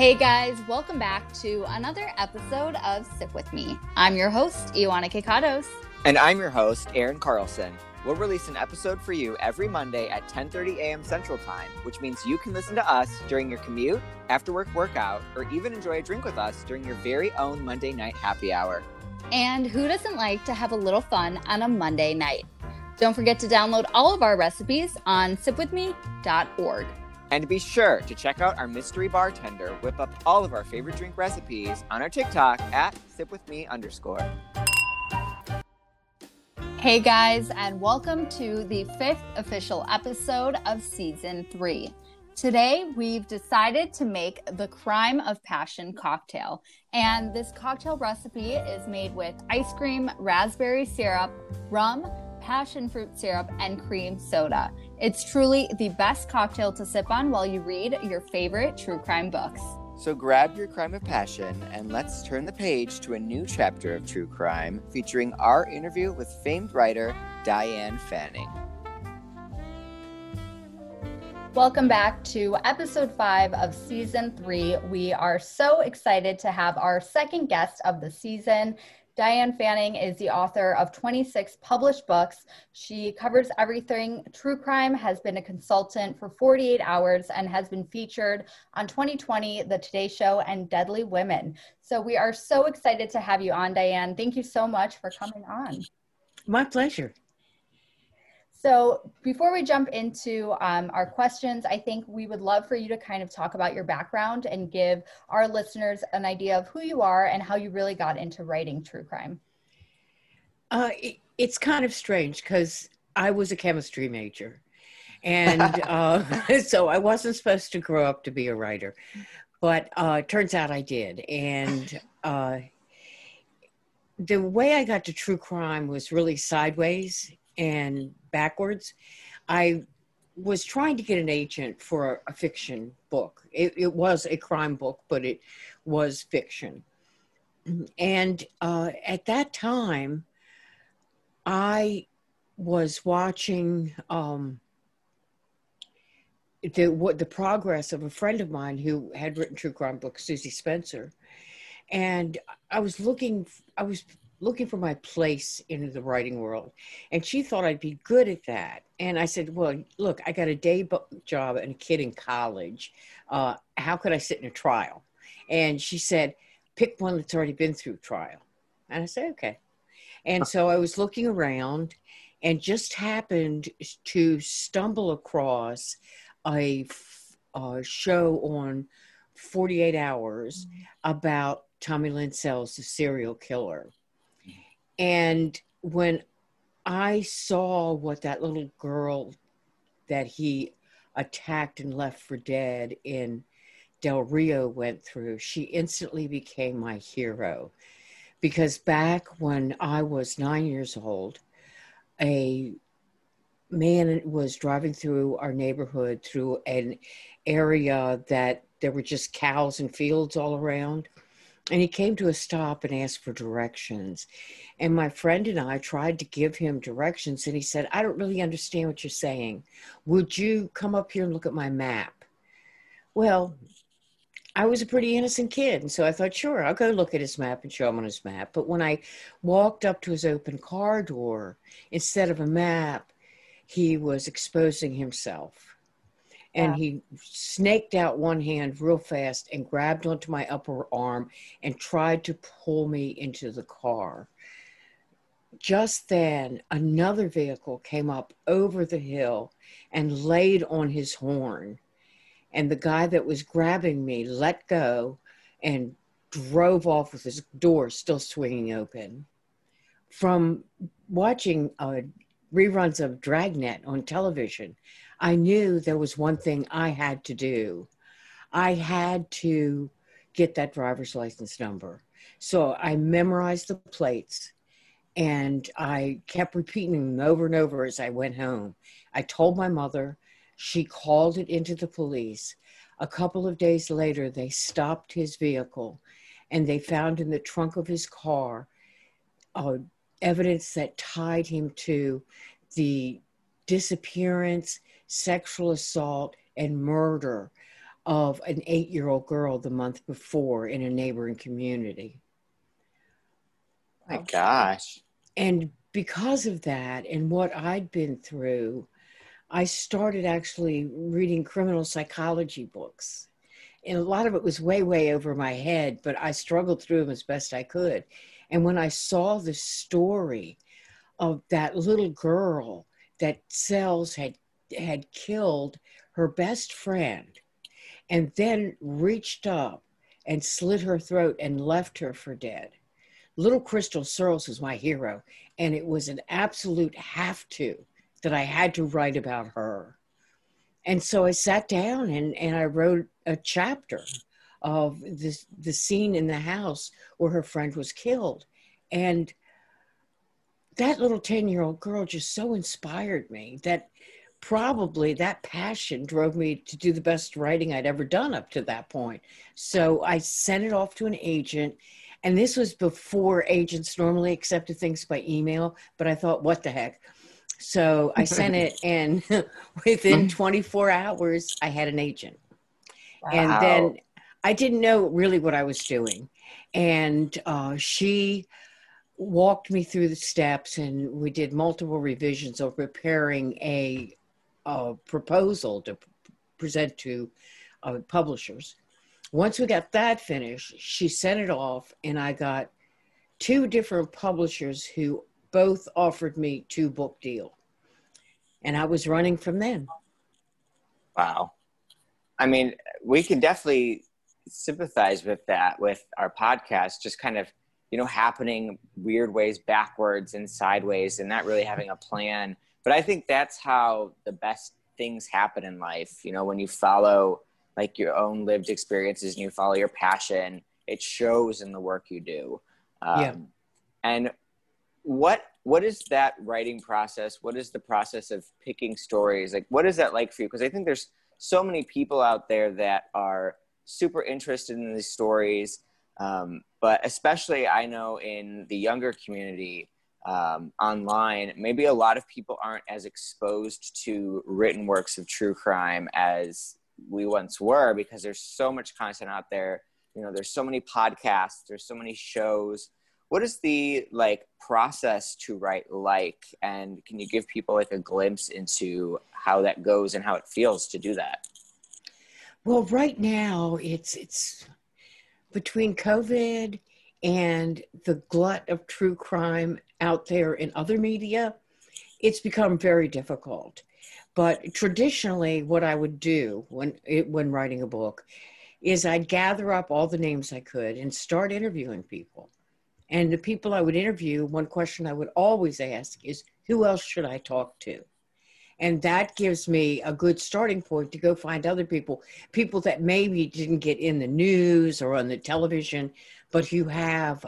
Hey guys, welcome back to another episode of Sip With Me. I'm your host, Iwana Kekados. And I'm your host, Aaron Carlson. We'll release an episode for you every Monday at 10:30 a.m. Central Time, which means you can listen to us during your commute, after-work workout, or even enjoy a drink with us during your very own Monday night happy hour. And who doesn't like to have a little fun on a Monday night? Don't forget to download all of our recipes on sipwithme.org. And be sure to check out our mystery bartender whip up all of our favorite drink recipes on our TikTok at sipwithme_. Hey guys, and welcome to the fifth official episode of season 3. Today, we've decided to make the Crime of Passion cocktail. And this cocktail recipe is made with ice cream, raspberry syrup, rum, passion fruit syrup, and cream soda. It's truly the best cocktail to sip on while you read your favorite true crime books. So grab your crime of passion and let's turn the page to a new chapter of true crime featuring our interview with famed writer Diane Fanning. Welcome back to episode 5 of season 3. We are so excited to have our second guest of the season. Diane Fanning is the author of 26 published books. She covers everything true crime, has been a consultant for 48 hours, and has been featured on 2020, The Today Show, and Deadly Women. So we are so excited to have you on, Diane. Thank you so much for coming on. My pleasure. So before we jump into our questions, I think we would love for you to kind of talk about your background and give our listeners an idea of who you are and how you really got into writing true crime. It's kind of strange because I was a chemistry major. And so I wasn't supposed to grow up to be a writer, but it turns out I did. And the way I got to true crime was really sideways and backwards. I was trying to get an agent for a fiction book. It was a crime book, but it was fiction. And at that time, I was watching the progress of a friend of mine who had written true crime books, Susie Spencer. And I was looking for my place in the writing world. And she thought I'd be good at that. And I said, well, look, I got a day job and a kid in college. How could I sit in a trial? And she said, pick one that's already been through trial. And I said, okay. And so I was looking around and just happened to stumble across a show on 48 Hours about Tommy Lynn Sells, the serial killer. And when I saw what that little girl that he attacked and left for dead in Del Rio went through, she instantly became my hero. Because back when I was 9 years old, a man was driving through our neighborhood, through an area that there were just cows and fields all around. And he came to a stop and asked for directions. And my friend and I tried to give him directions. And he said, I don't really understand what you're saying. Would you come up here and look at my map? Well, I was a pretty innocent kid. And so I thought, sure, I'll go look at his map and show him on his map. But when I walked up to his open car door, instead of a map, he was exposing himself. And he snaked out one hand real fast and grabbed onto my upper arm and tried to pull me into the car. Just then, another vehicle came up over the hill and laid on his horn. And the guy that was grabbing me let go and drove off with his door still swinging open. From watching reruns of Dragnet on television, I knew there was one thing I had to do. I had to get that driver's license number. So I memorized the plates and I kept repeating them over and over as I went home. I told my mother, she called it into the police. A couple of days later, they stopped his vehicle and they found in the trunk of his car evidence that tied him to the disappearance, sexual assault, and murder of an 8-year-old girl the month before in a neighboring community. My gosh. And because of that and what I'd been through, I started actually reading criminal psychology books. And a lot of it was way, way over my head, but I struggled through them as best I could. And when I saw the story of that little girl that Sells had killed her best friend and then reached up and slit her throat and left her for dead. Little Crystal Searles was my hero, and it was an absolute have to that I had to write about her. And so I sat down and I wrote a chapter of this, the scene in the house where her friend was killed. And that little 10-year-old girl just so inspired me that probably that passion drove me to do the best writing I'd ever done up to that point. So I sent it off to an agent. And this was before agents normally accepted things by email, but I thought, what the heck? So I sent it, and within 24 hours, I had an agent. Wow. And then I didn't know really what I was doing. And she walked me through the steps, and we did multiple revisions of preparing a proposal to present to publishers. Once we got that finished, she sent it off, and I got 2 different publishers who both offered me 2-book deal. And I was running from them. Wow. I mean, we can definitely sympathize with that, with our podcast, just kind of, you know, happening weird ways backwards and sideways and not really having a plan. But I think that's how the best things happen in life. You know, when you follow like your own lived experiences and you follow your passion, it shows in the work you do. And what is that writing process? What is the process of picking stories? Like, what is that like for you? Because I think there's so many people out there that are super interested in these stories. But especially I know in the younger community, online, maybe a lot of people aren't as exposed to written works of true crime as we once were, because there's so much content out there. You know, there's so many podcasts, there's so many shows. What is the like process to write like, and can you give people like a glimpse into how that goes and how it feels to do that? Well, right now it's between COVID and the glut of true crime out there in other media, it's become very difficult. But traditionally, what I would do when writing a book is I'd gather up all the names I could and start interviewing people. And the people I would interview, one question I would always ask is, who else should I talk to? And that gives me a good starting point to go find other people, people that maybe didn't get in the news or on the television, but who have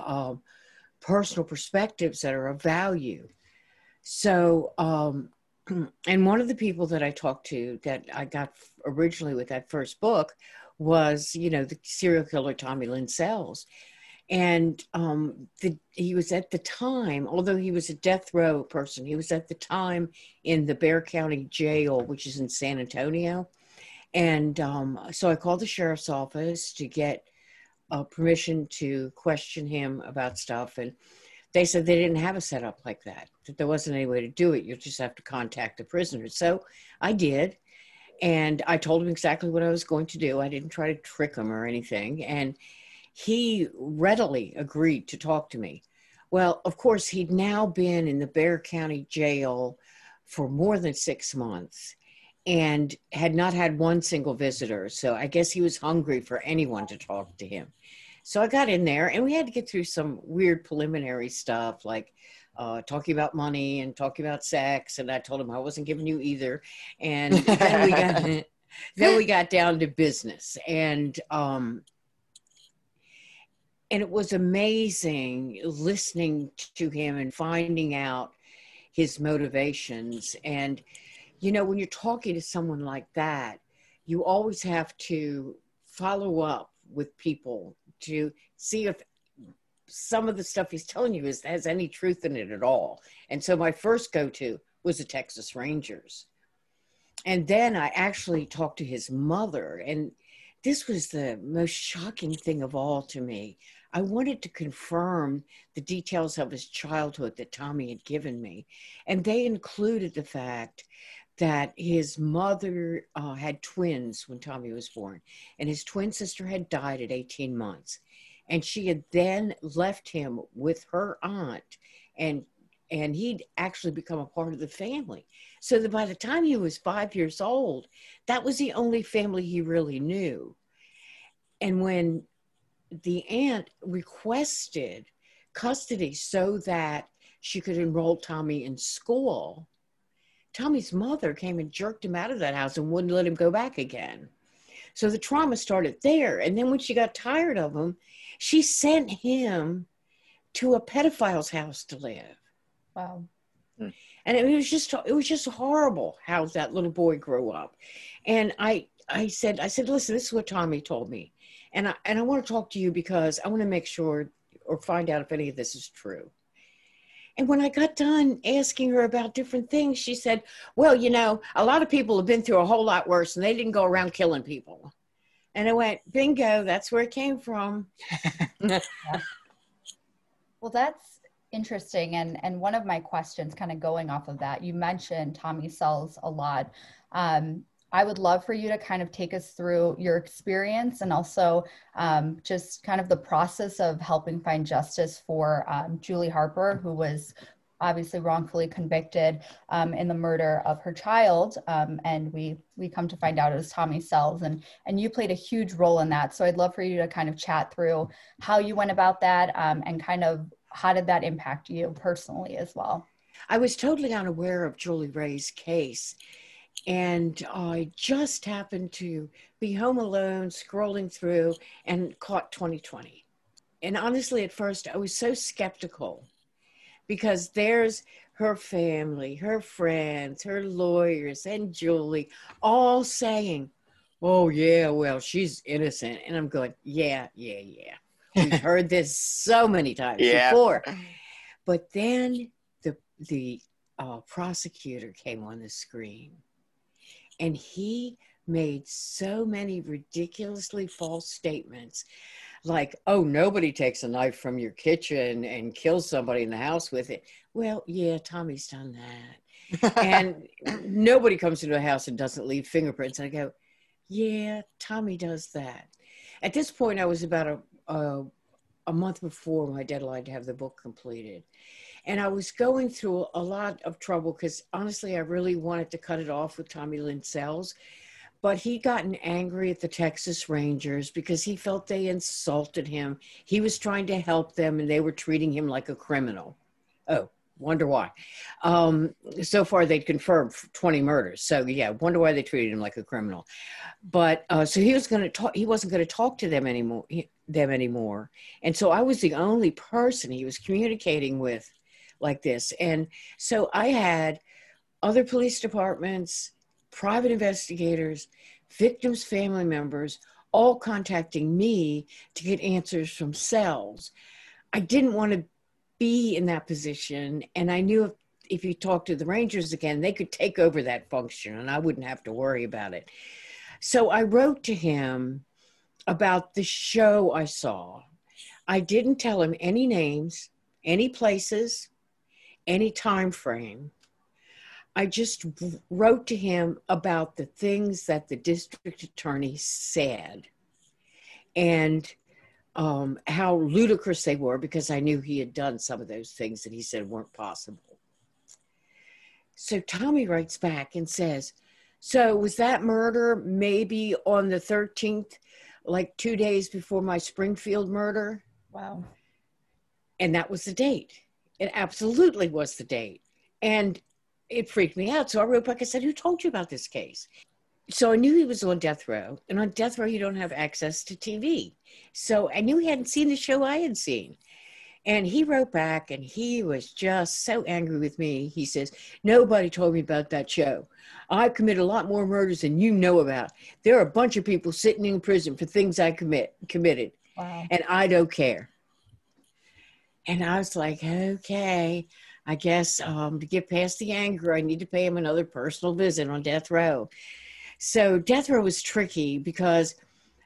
personal perspectives that are of value. So, and one of the people that I talked to that I got originally with that first book was, you know, the serial killer Tommy Lynn Sells. And he was at the time, although he was a death row person, he was at the time in the Bexar County Jail, which is in San Antonio. And so I called the sheriff's office to get permission to question him about stuff. And they said they didn't have a setup like that, that there wasn't any way to do it. You just have to contact the prisoner. So I did. And I told him exactly what I was going to do. I didn't try to trick him or anything. And he readily agreed to talk to me. Well, of course, he'd now been in the Bexar County Jail for more than 6 months and had not had one single visitor. So I guess he was hungry for anyone to talk to him. So I got in there, and we had to get through some weird preliminary stuff, like talking about money and talking about sex. And I told him I wasn't giving you either. And then we got down to business. And it was amazing listening to him and finding out his motivations. And, you know, when you're talking to someone like that, you always have to follow up with people to see if some of the stuff he's telling you has any truth in it at all. And so my first go-to was the Texas Rangers. And then I actually talked to his mother, and this was the most shocking thing of all to me. I wanted to confirm the details of his childhood that Tommy had given me. And they included the fact that his mother had twins when Tommy was born, and his twin sister had died at 18 months. And she had then left him with her aunt, and he'd actually become a part of the family. So that by the time he was 5 years old, that was the only family he really knew. And when the aunt requested custody so that she could enroll Tommy in school, Tommy's mother came and jerked him out of that house and wouldn't let him go back again. So the trauma started there. And then when she got tired of him, she sent him to a pedophile's house to live. Wow. And it was just horrible how that little boy grew up. And I said, listen, this is what Tommy told me. And I want to talk to you because I want to make sure or find out if any of this is true. And when I got done asking her about different things, she said, well, you know, a lot of people have been through a whole lot worse and they didn't go around killing people. And I went, bingo, that's where it came from. Yeah. Well, that's interesting. And one of my questions kind of going off of that, you mentioned Tommy Sells a lot. I would love for you to kind of take us through your experience and also just kind of the process of helping find justice for Julie Harper, who was obviously wrongfully convicted in the murder of her child. And we come to find out it was Tommy Sells, and you played a huge role in that. So I'd love for you to kind of chat through how you went about that and kind of how did that impact you personally as well? I was totally unaware of Julie Ray's case. And I just happened to be home alone, scrolling through, and caught 2020. And honestly, at first, I was so skeptical because there's her family, her friends, her lawyers, and Julie all saying, oh, yeah, well, she's innocent. And I'm going, yeah. We've heard this so many times before. But then the prosecutor came on the screen. And he made so many ridiculously false statements like, oh, nobody takes a knife from your kitchen and kills somebody in the house with it. Well, yeah, Tommy's done that. And nobody comes into a house and doesn't leave fingerprints. And I go, yeah, Tommy does that. At this point, I was about a month before my deadline to have the book completed. And I was going through a lot of trouble because honestly, I really wanted to cut it off with Tommy Lynn Sells, but he'd gotten angry at the Texas Rangers because he felt they insulted him. He was trying to help them and they were treating him like a criminal. Oh, wonder why. So far they'd confirmed 20 murders. So yeah, wonder why they treated him like a criminal. But so he was going to talk, he wasn't going to talk to them anymore. And so I was the only person he was communicating with like this. And so I had other police departments, private investigators, victims' family members, all contacting me to get answers from Sells. I didn't want to be in that position. And I knew if you talked to the Rangers again, they could take over that function and I wouldn't have to worry about it. So I wrote to him about the show I saw. I didn't tell him any names, any places, any time frame. I just wrote to him about the things that the district attorney said and how ludicrous they were because I knew he had done some of those things that he said weren't possible. So Tommy writes back and says, so was that murder maybe on the 13th, like 2 days before my Springfield murder? Wow. And that was the date. It absolutely was the date. And it freaked me out. So I wrote back and said, who told you about this case? So I knew he was on death row. And on death row, you don't have access to TV. So I knew he hadn't seen the show I had seen. And he wrote back and he was just so angry with me. He says, nobody told me about that show. I commit a lot more murders than you know about. There are a bunch of people sitting in prison for things I committed. Wow. And I don't care. And I was like, okay, I guess to get past the anger, I need to pay him another personal visit on death row. So death row was tricky because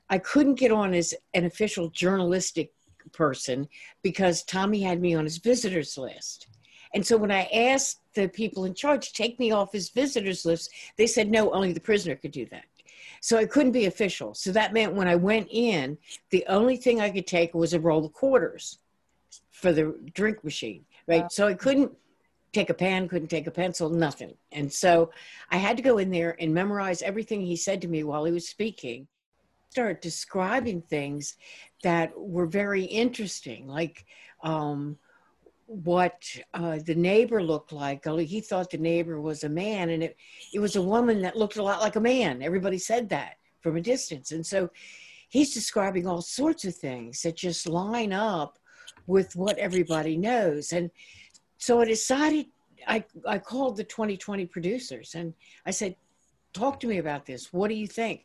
I couldn't get on as an official journalistic person because Tommy had me on his visitors list. And so when I asked the people in charge to take me off his visitors list, they said, no, only the prisoner could do that. So I couldn't be official. So that meant when I went in, the only thing I could take was a roll of quarters for the drink machine, right? Wow. So I couldn't take a pen, couldn't take a pencil, nothing. And so I had to go in there and memorize everything he said to me while he was speaking. Start describing things that were very interesting, like what the neighbor looked like. Only he thought the neighbor was a man, and it was a woman that looked a lot like a man. Everybody said that from a distance. And so he's describing all sorts of things that just line up with what everybody knows. And so I decided, I called the 2020 producers and I said, talk to me about this. What do you think?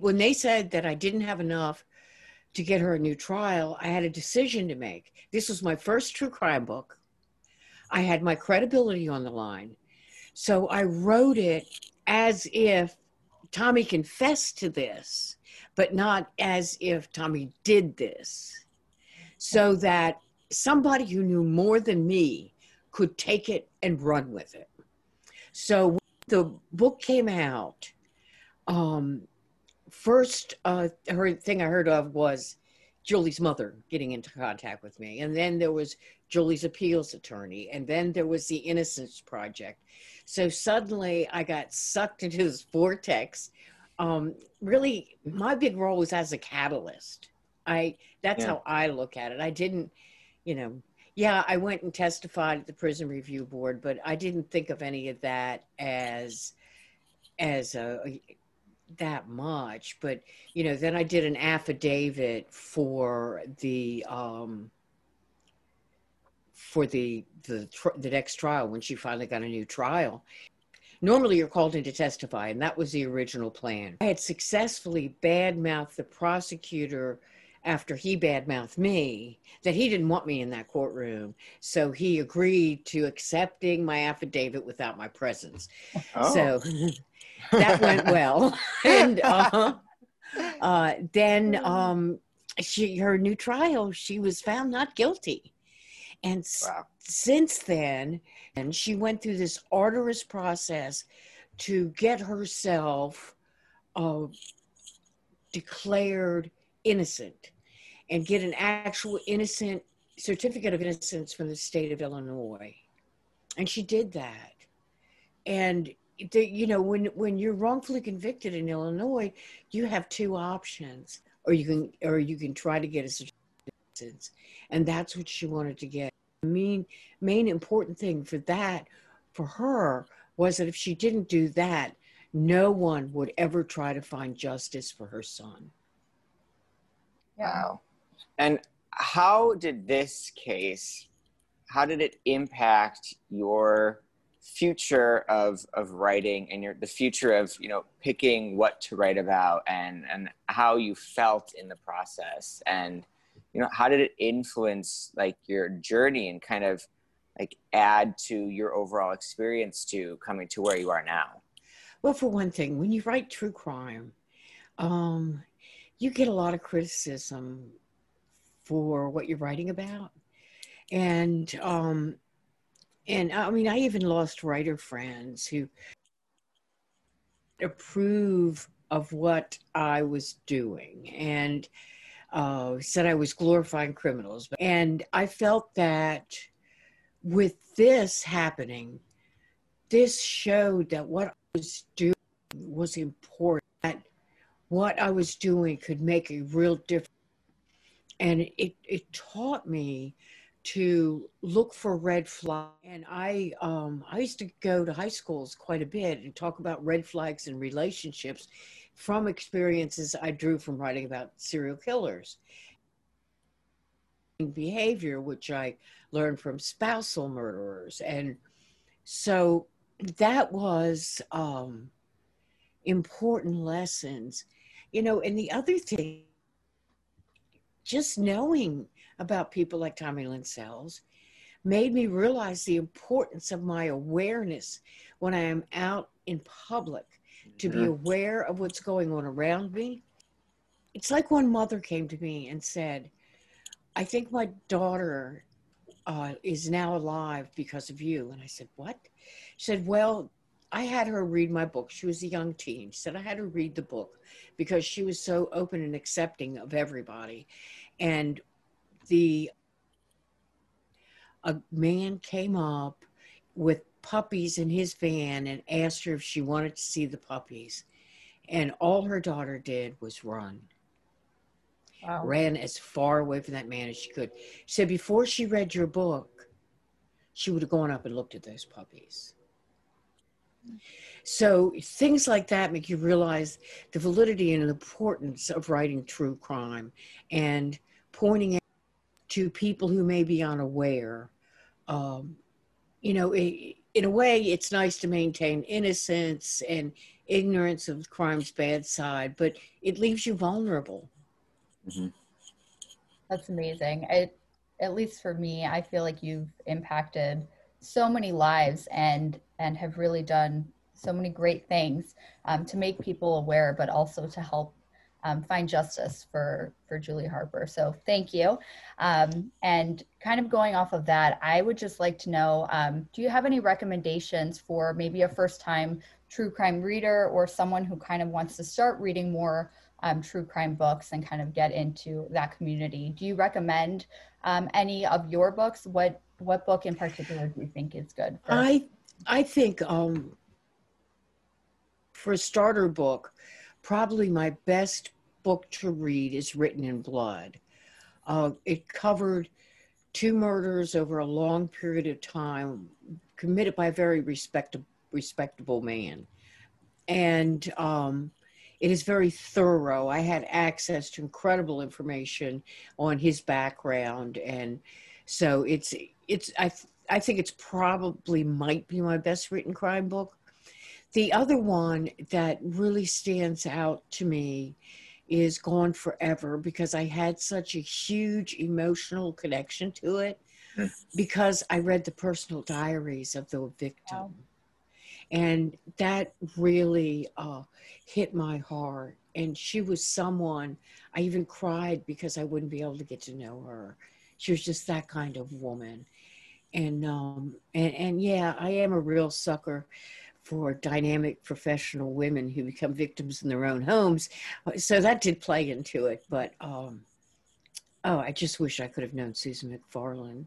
When they said that I didn't have enough to get her a new trial, I had a decision to make. This was my first true crime book. I had my credibility on the line. So I wrote it as if Tommy confessed to this, but not as if Tommy did this, so that somebody who knew more than me could take it and run with it. So when the book came out, first thing I heard of was Julie's mother getting into contact with me. And then there was Julie's appeals attorney. And then there was the Innocence Project. So suddenly I got sucked into this vortex. Really, my big role was as a catalyst. That's how I look at it. I didn't, I went and testified at the Prison Review Board, but I didn't think of any of that as that much. But, then I did an affidavit for the next trial when she finally got a new trial. Normally you're called in to testify, and that was the original plan. I had successfully badmouthed the prosecutor after he badmouthed me, that he didn't want me in that courtroom. So he agreed to accepting my affidavit without my presence. Oh. So that went well. And then her new trial, she was found not guilty. And wow. Since then, and she went through this arduous process to get herself declared innocent and get an actual innocent certificate of innocence from the state of Illinois. And she did that. And when you're wrongfully convicted in Illinois, you have two options, or you can try to get a certificate of innocence. And that's what she wanted to get. The main important thing for her was that if she didn't do that, no one would ever try to find justice for her son. Wow. And how did it impact your future of writing and the future of, picking what to write about and how you felt in the process? And, how did it influence your journey and kind of add to your overall experience to coming to where you are now? Well, for one thing, when you write true crime, you get a lot of criticism for what you're writing about. And I mean, I even lost writer friends who approve of what I was doing and said I was glorifying criminals. And I felt that with this happening, this showed that what I was doing was important. What I was doing could make a real difference. And it taught me to look for red flags. And I used to go to high schools quite a bit and talk about red flags and relationships from experiences I drew from writing about serial killers. Behavior, which I learned from spousal murderers. And so that was important lessons. And the other thing, just knowing about people like Tommy Lynn Sells made me realize the importance of my awareness when I am out in public, to be aware of what's going on around me, It's like one mother came to me and said, I think my daughter is now alive because of you. And I said, what? She said, well, I had her read my book. She was a young teen. She said, I had her read the book because she was so open and accepting of everybody. And a man came up with puppies in his van and asked her if she wanted to see the puppies. And all her daughter did was run. Wow. Ran as far away from that man as she could. She said before she read your book, she would have gone up and looked at those puppies. So things like that make you realize the validity and importance of writing true crime and pointing out to people who may be unaware. You know, in a way, it's nice to maintain innocence and ignorance of crime's bad side, but it leaves you vulnerable. Mm-hmm. That's amazing. At least for me, I feel like you've impacted so many lives and have really done so many great things to make people aware, but also to help find justice for Julie Harper. So thank you. And kind of going off of that, I would just like to know, do you have any recommendations for maybe a first-time true crime reader or someone who kind of wants to start reading more true crime books and kind of get into that community? Do you recommend any of your books? What book in particular do you think is good? I think for a starter book, probably my best book to read is Written in Blood. It covered two murders over a long period of time committed by a very respectable man. And it is very thorough. I had access to incredible information on his background. And so I think it's probably might be my best written crime book. The other one that really stands out to me is Gone Forever, because I had such a huge emotional connection to it because I read the personal diaries of the victim. Wow. And that really hit my heart. And she was someone, I even cried because I wouldn't be able to get to know her. She was just that kind of woman. And yeah, I am a real sucker for dynamic professional women who become victims in their own homes. So that did play into it, but I just wish I could have known Susan McFarland.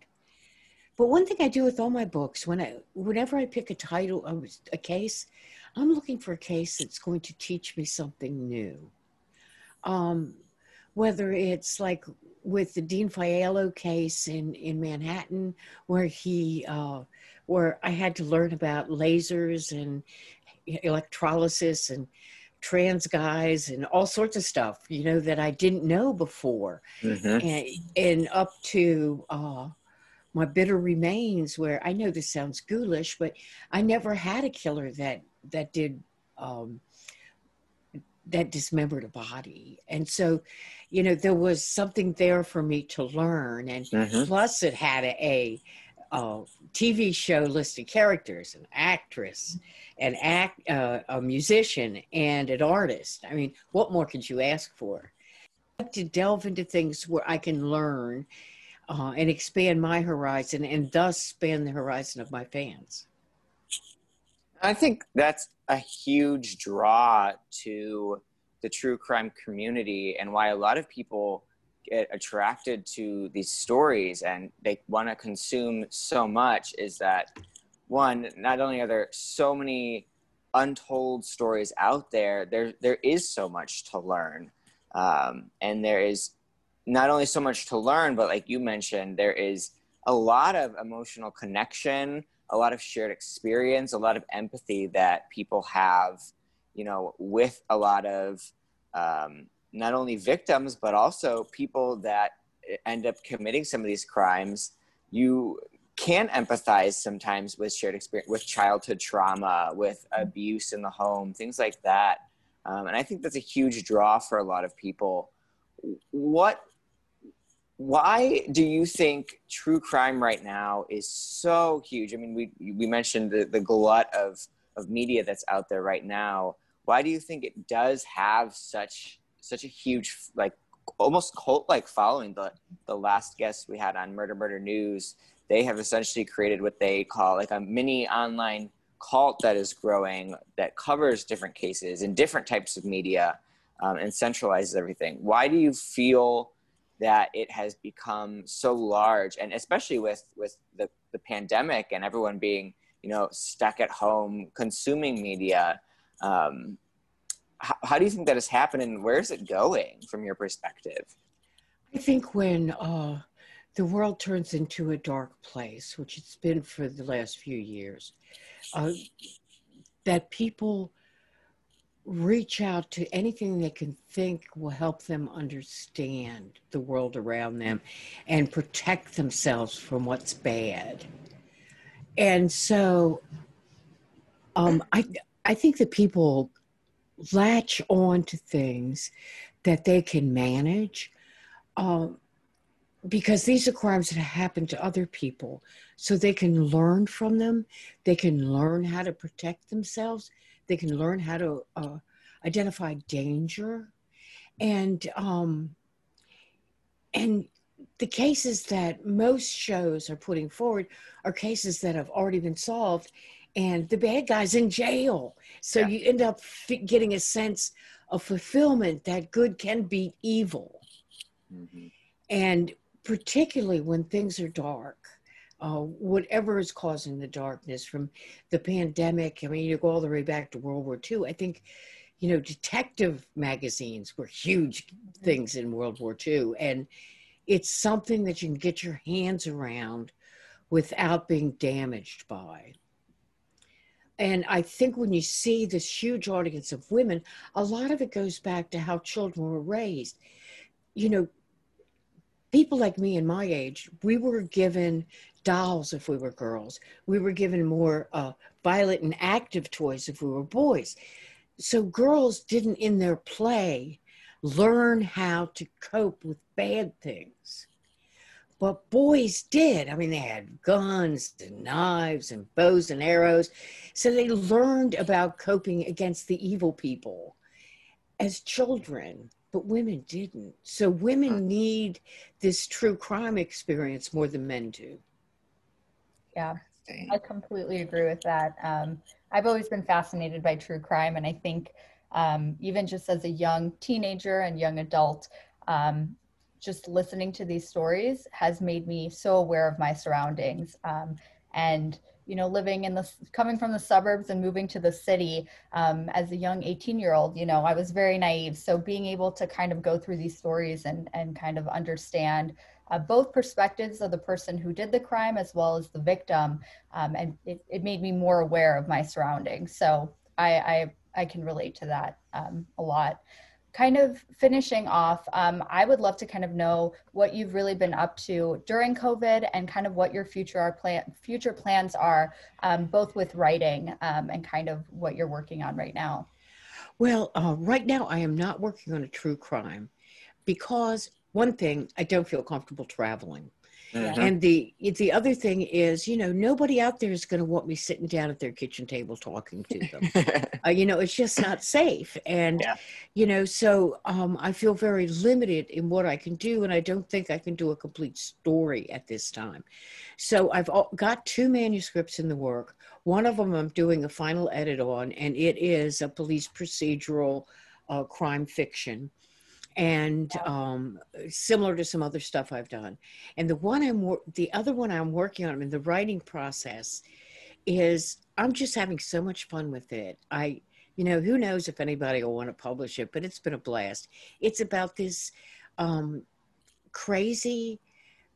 But one thing I do with all my books, whenever I pick a title, a case, I'm looking for a case that's going to teach me something new. Whether it's like with the Dean Faiello case in Manhattan, where I had to learn about lasers and electrolysis and trans guys and all sorts of stuff, you know, that I didn't know before. Mm-hmm. And up to my Bitter Remains, where I know this sounds ghoulish, but I never had a killer that dismembered a body. And so, you know, there was something there for me to learn. And mm-hmm. plus it had a TV show listed characters, an actress, a musician, and an artist. I mean, what more could you ask for? I like to delve into things where I can learn and expand my horizon and thus span the horizon of my fans. I think that's a huge draw to the true crime community and why a lot of people get attracted to these stories and they want to consume so much is that, one, not only are there so many untold stories out there, there is so much to learn. And there is not only so much to learn, but like you mentioned, there is a lot of emotional connection, a lot of shared experience, a lot of empathy that people have, you know, with a lot of not only victims, but also people that end up committing some of these crimes. You can empathize sometimes with shared experience, with childhood trauma, with abuse in the home, things like that. And I think that's a huge draw for a lot of people. Why do you think true crime right now is so huge? I mean, we mentioned the glut of media that's out there right now. Why do you think it does have such such a huge, like, almost cult-like following. The last guest we had on Murder Murder News, they have essentially created what they call like a mini online cult that is growing, that covers different cases in different types of media, and centralizes everything. Why do you feel that it has become so large, and especially with the pandemic and everyone being, you know, stuck at home consuming media? How do you think that has happened, and where is it going from your perspective? I think when the world turns into a dark place, which it's been for the last few years, that people reach out to anything they can think will help them understand the world around them and protect themselves from what's bad. And so I think that people latch on to things that they can manage, because these are crimes that happen to other people. So they can learn from them. They can learn how to protect themselves. They can learn how to identify danger. And the cases that most shows are putting forward are cases that have already been solved, and the bad guy's in jail. So yeah, you end up getting a sense of fulfillment that good can beat evil. Mm-hmm. And particularly when things are dark, whatever is causing the darkness, from the pandemic, I mean, you go all the way back to World War II. I think, you know, detective magazines were huge things in World War II. And it's something that you can get your hands around without being damaged by. And I think when you see this huge audience of women, a lot of it goes back to how children were raised. You know, people like me and my age, we were given dolls if we were girls. We were given more violent and active toys if we were boys. So girls didn't, in their play, learn how to cope with bad things. But boys did. I mean, they had guns and knives and bows and arrows. So they learned about coping against the evil people as children. But women didn't. So women need this true crime experience more than men do. Yeah, I completely agree with that. I've always been fascinated by true crime. And I think even just as a young teenager and young adult, just listening to these stories has made me so aware of my surroundings. And you know, living in the, coming from the suburbs and moving to the city as a young 18-year-old, you know, I was very naive. So being able to kind of go through these stories and kind of understand both perspectives of the person who did the crime as well as the victim, and it made me more aware of my surroundings. So I can relate to that a lot. Kind of finishing off, I would love to kind of know what you've really been up to during COVID and kind of what your future plans are, both with writing and kind of what you're working on right now. Well, right now I am not working on a true crime because, one thing, I don't feel comfortable traveling. Mm-hmm. And the other thing is, you know, nobody out there is going to want me sitting down at their kitchen table talking to them. You know, it's just not safe. And, yeah, you know, so I feel very limited in what I can do. And I don't think I can do a complete story at this time. So I've got 2 manuscripts in the work. One of them I'm doing a final edit on, and it is a police procedural crime fiction, and similar to some other stuff I've done. And the other one I'm working on in the writing process is, I'm just having so much fun with it. You know, who knows if anybody will want to publish it, but it's been a blast. It's about this crazy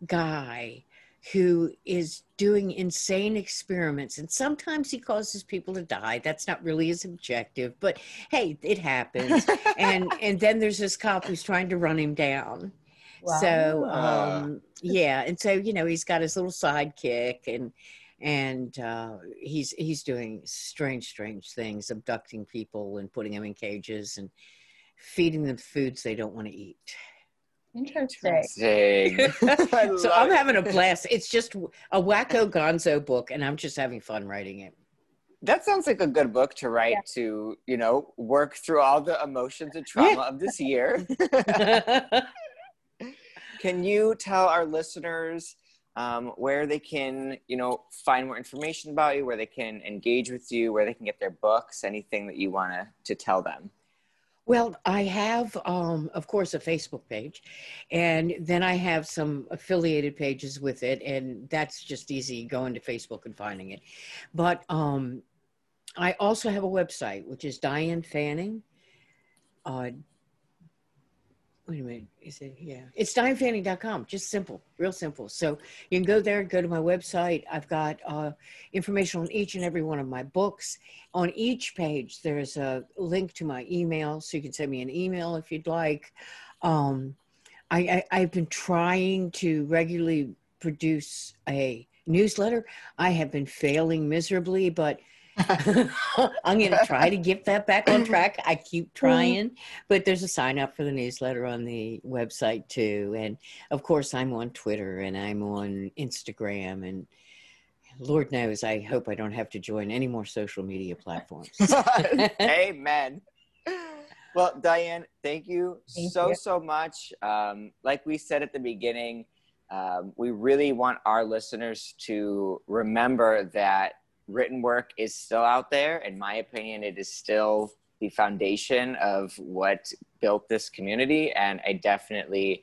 guy who is doing insane experiments, and sometimes he causes people to die. That's not really his objective, but hey, it happens. and then there's this cop who's trying to run him down. Wow. So yeah, and so, you know, he's got his little sidekick, and he's doing strange things, abducting people and putting them in cages and feeding them foods they don't want to eat. Interesting. So I'm having a blast. It's just a wacko gonzo book, and I'm just having fun writing it. That sounds like a good book to write, to, you know, work through all the emotions and trauma of this year. Can you tell our listeners where they can, you know, find more information about you, where they can engage with you, where they can get their books, anything that you want to tell them? Well, I have, of course, a Facebook page, and then I have some affiliated pages with it, and that's just easy going to Facebook and finding it. But I also have a website, which is Diane Fanning. Wait a minute, is it? Yeah, it's dianefanning.com, just simple, real simple. So you can go there, go to my website. I've got information on each and every one of my books. On each page, there's a link to my email, so you can send me an email if you'd like. I've been trying to regularly produce a newsletter. I have been failing miserably, but I'm going to try to get that back on track. I keep trying, but there's a sign up for the newsletter on the website too. And of course I'm on Twitter and I'm on Instagram, and Lord knows I hope I don't have to join any more social media platforms. Amen. Well, Diane, thank you so much. Like we said at the beginning, we really want our listeners to remember that written work is still out there. In my opinion, it is still the foundation of what built this community. And I definitely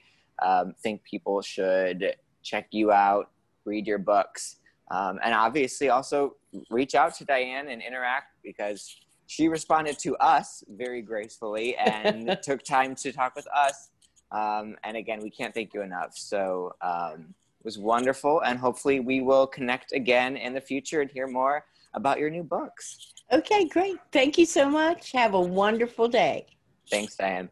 think people should check you out, read your books, and obviously also reach out to Diane and interact, because she responded to us very gracefully and took time to talk with us. And again, we can't thank you enough. So, was wonderful, and hopefully we will connect again in the future and hear more about your new books. Okay, great. Thank you so much. Have a wonderful day. Thanks, Diane.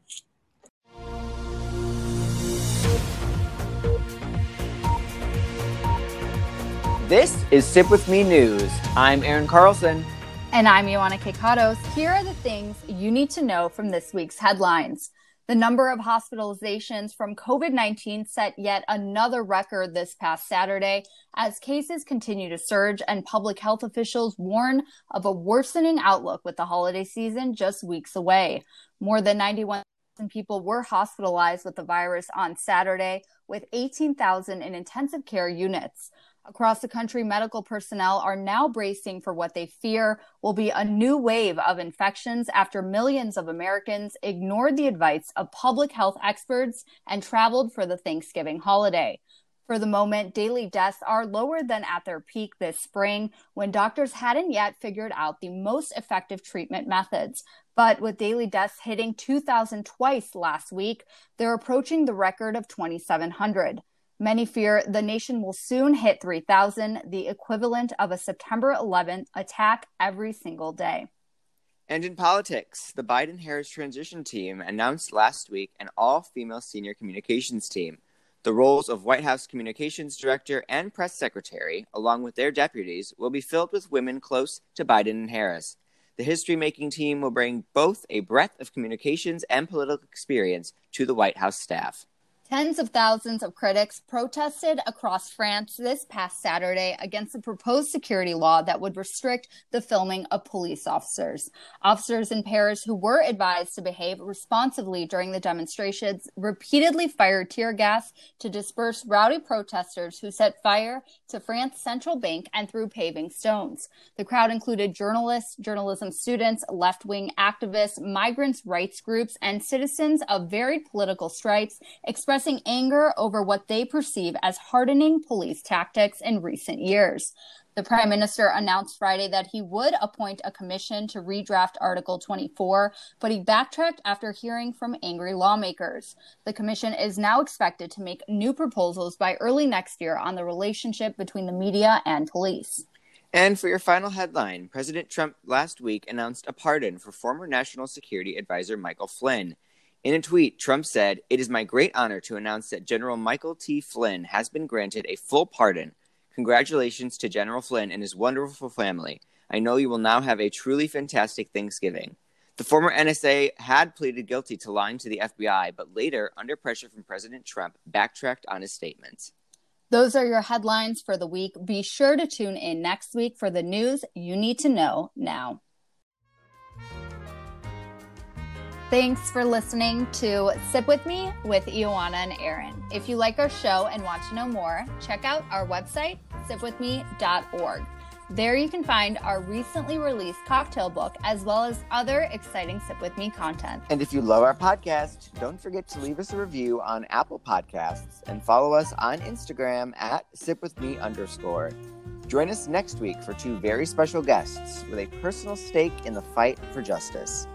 This is Sip With Me News. I'm Aaron Carlson. And I'm Iwana Kekados. Here are the things you need to know from this week's headlines. The number of hospitalizations from COVID-19 set yet another record this past Saturday as cases continue to surge and public health officials warn of a worsening outlook with the holiday season just weeks away. More than 91,000 people were hospitalized with the virus on Saturday, with 18,000 in intensive care units. Across the country, medical personnel are now bracing for what they fear will be a new wave of infections after millions of Americans ignored the advice of public health experts and traveled for the Thanksgiving holiday. For the moment, daily deaths are lower than at their peak this spring, when doctors hadn't yet figured out the most effective treatment methods. But with daily deaths hitting 2,000 twice last week, they're approaching the record of 2,700. Many fear the nation will soon hit 3,000, the equivalent of a September 11th attack every single day. And in politics, the Biden-Harris transition team announced last week an all-female senior communications team. The roles of White House communications director and press secretary, along with their deputies, will be filled with women close to Biden and Harris. The history-making team will bring both a breadth of communications and political experience to the White House staff. Tens of thousands of critics protested across France this past Saturday against the proposed security law that would restrict the filming of police officers. Officers in Paris who were advised to behave responsibly during the demonstrations repeatedly fired tear gas to disperse rowdy protesters who set fire to France's central bank and threw paving stones. The crowd included journalists, journalism students, left-wing activists, migrants' rights groups, and citizens of varied political stripes expressing anger over what they perceive as hardening police tactics in recent years. The Prime Minister announced Friday that he would appoint a commission to redraft Article 24, but he backtracked after hearing from angry lawmakers. The commission is now expected to make new proposals by early next year on the relationship between the media and police. And for your final headline, President Trump last week announced a pardon for former National Security Advisor Michael Flynn. In a tweet, Trump said, "It is my great honor to announce that General Michael T. Flynn has been granted a full pardon. Congratulations to General Flynn and his wonderful family. I know you will now have a truly fantastic Thanksgiving." The former NSA had pleaded guilty to lying to the FBI, but later, under pressure from President Trump, backtracked on his statements. Those are your headlines for the week. Be sure to tune in next week for the news you need to know now. Thanks for listening to Sip With Me with Iwana and Erin. If you like our show and want to know more, check out our website, sipwithme.org. There you can find our recently released cocktail book, as well as other exciting Sip With Me content. And if you love our podcast, don't forget to leave us a review on Apple Podcasts and follow us on Instagram at sipwithme_. Join us next week for two very special guests with a personal stake in the fight for justice.